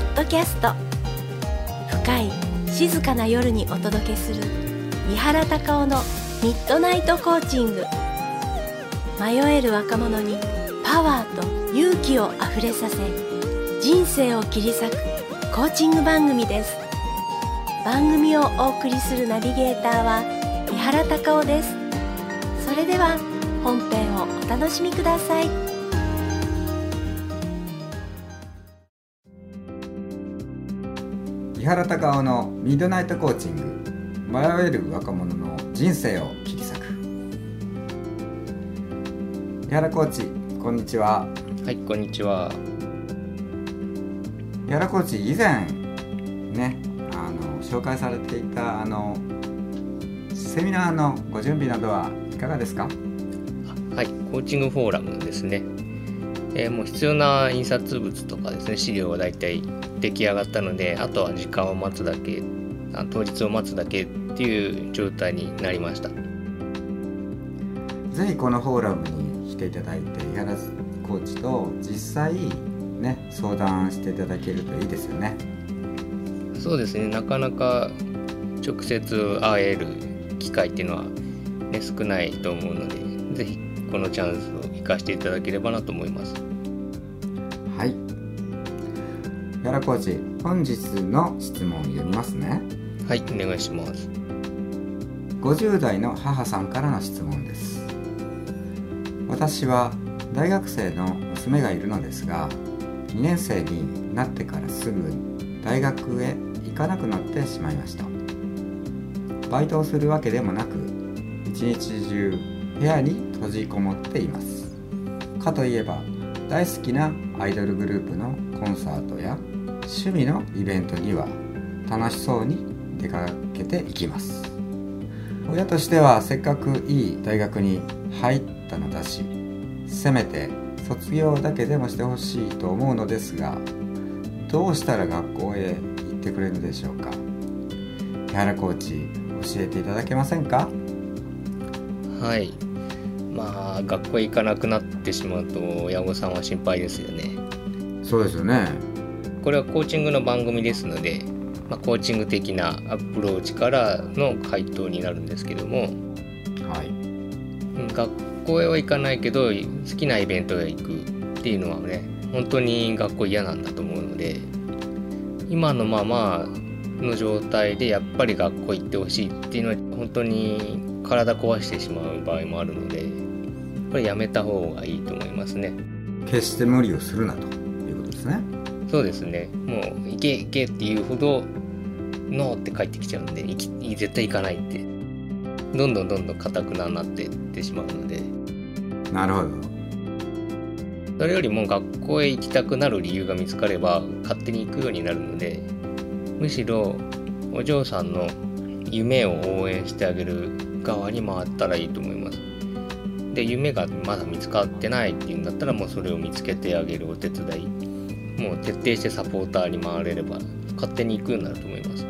ポッドキャスト、深い静かな夜にお届けする三原孝夫のミッドナイトコーチング。迷える若者にパワーと勇気をあふれさせ、人生を切り裂くコーチング番組です。番組をお送りするナビゲーターは三原孝夫です。それでは本編をお楽しみください。三原孝夫のミッドナイトコーチング、迷える若者の人生を切り裂く。三原コーチ、こんにちは。はい、こんにちは。三原コーチ、以前ね、紹介されていたセミナーのご準備などはいかがですか？はい、コーチングフォーラムですね、もう必要な印刷物とかですね、資料はだいたい出来上がったので、あとは時間を待つだけ、当日を待つだけっていう状態になりました。ぜひこのフォーラムに来ていただいて、井原コーチと実際ね、相談していただけるといいですよね。そうですね、なかなか直接会える機会っていうのは、ね、少ないと思うので、ぜひこのチャンスを生かしていただければなと思います。はい、井原コーチ、本日の質問を読みますね。はい、お願いします。50代の母さんからの質問です。私は大学生の娘がいるのですが、2年生になってからすぐ大学へ行かなくなってしまいました。バイトをするわけでもなく、一日中部屋に閉じこもっています。かといえば大好きなアイドルグループのコンサートや趣味のイベントには楽しそうに出かけていきます。親としてはせっかくいい大学に入ったのだし、せめて卒業だけでもしてほしいと思うのですが、どうしたら学校へ行ってくれるのでしょうか？三原コーチ、教えていただけませんか？はい、学校へ行かなくなってしまうと親御さんは心配ですよね。そうですよね。これはコーチングの番組ですので、コーチング的なアプローチからの回答になるんですけども、はい、学校へは行かないけど好きなイベントへ行くっていうのはね、本当に学校嫌なんだと思うので、今のままの状態でやっぱり学校行ってほしいっていうのは、本当に体壊してしまう場合もあるので、これやめた方がいいと思いますね。決して無理をするなということですね。そうですね。もう行け行けっていうほどノーって帰ってきちゃうんで、絶対行かないってどんどん固くなっていってしまうので。なるほど。それよりも学校へ行きたくなる理由が見つかれば勝手に行くようになるので、むしろお嬢さんの夢を応援してあげる側に回ったらいいと思います。で、夢がまだ見つかってないっていうんだったら、もうそれを見つけてあげるお手伝い、もう徹底してサポーターに回れれば勝手に行くようになると思います。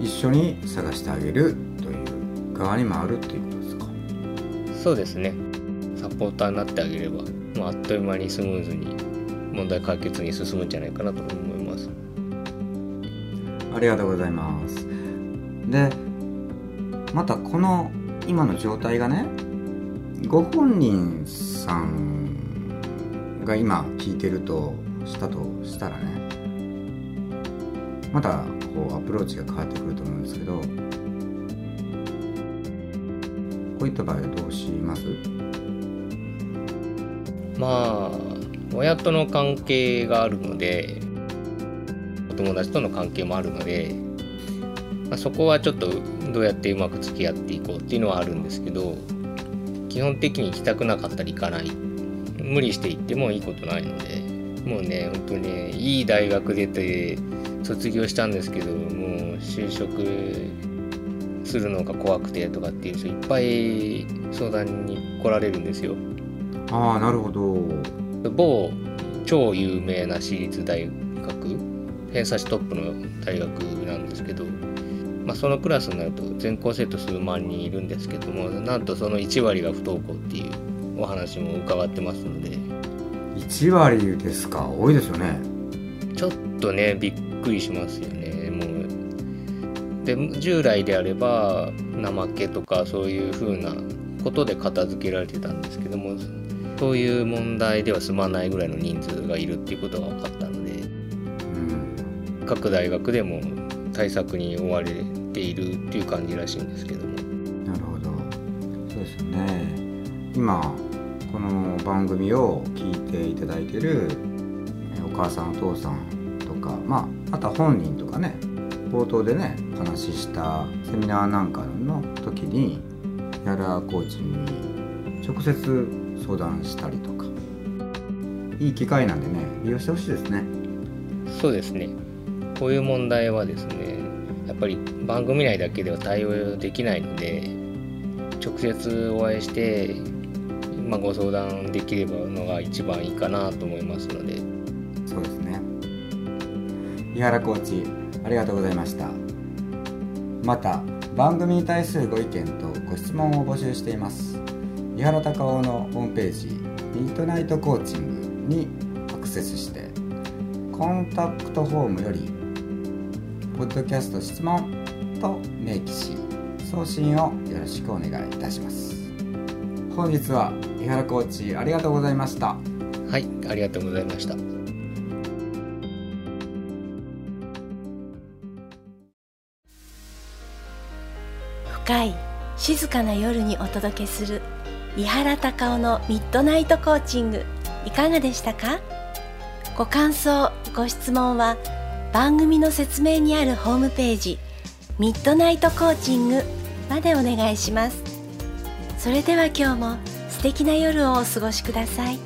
一緒に探してあげるという側に回るということですか？そうですね。サポーターになってあげれば、あっという間にスムーズに問題解決に進むんじゃないかなと思います。ありがとうございます。で、またこの今の状態がね、ご本人さんが今聞いてるとしたとしたらね、またこうアプローチが変わってくると思うんですけど、こういった場合はどうします？親との関係があるので、お友達との関係もあるので、そこはちょっとどうやってうまく付き合っていこうっていうのはあるんですけど、基本的に行きたくなかったり行かない、無理して行ってもいいことないので、もうね、本当に、ね、いい大学出て卒業したんですけど、もう就職するのが怖くてとかっていう人いっぱい相談に来られるんですよ。ああ、なるほど。某超有名な私立大学、偏差値トップの大学なんですけど、そのクラスになると全校生徒数万人いるんですけども、なんとその1割が不登校っていうお話も伺ってますので。1割ですか？多いですよね。ちょっとねびっくりしますよね。もうで従来であれば怠けとかそういう風なことで片付けられてたんですけども、そういう問題では済まないぐらいの人数がいるっていうことが分かったので、各大学でも対策に追われているっていう感じらしいんですけども。なるほど、そうですよね。今この番組を聞いていただいているお母さんお父さんとか、まあ、あとは本人とかね、冒頭でねお話ししたセミナーなんかの時にヤラコーチに直接相談したりとか、いい機会なんでね利用してほしいですね。そうですね、こういう問題はですねやっぱり番組内だけでは対応できないので、直接お会いして、まあ、ご相談できればのが一番いいかなと思いますので。そうですね、井原コーチありがとうございました。また番組に対するご意見とご質問を募集しています。井原孝雄のホームページミッドナイトコーチングにアクセスして、コンタクトフォームよりポッドキャスト質問と明記し、送信をよろしくお願いいたします。本日は井原コーチありがとうございました。はい、ありがとうございました。深い静かな夜にお届けする井原孝雄のミッドナイトコーチング、いかがでしたか？ご感想ご質問は番組の説明にあるホームページミッドナイトコーチングまでお願いします。それでは今日も素敵な夜をお過ごしください。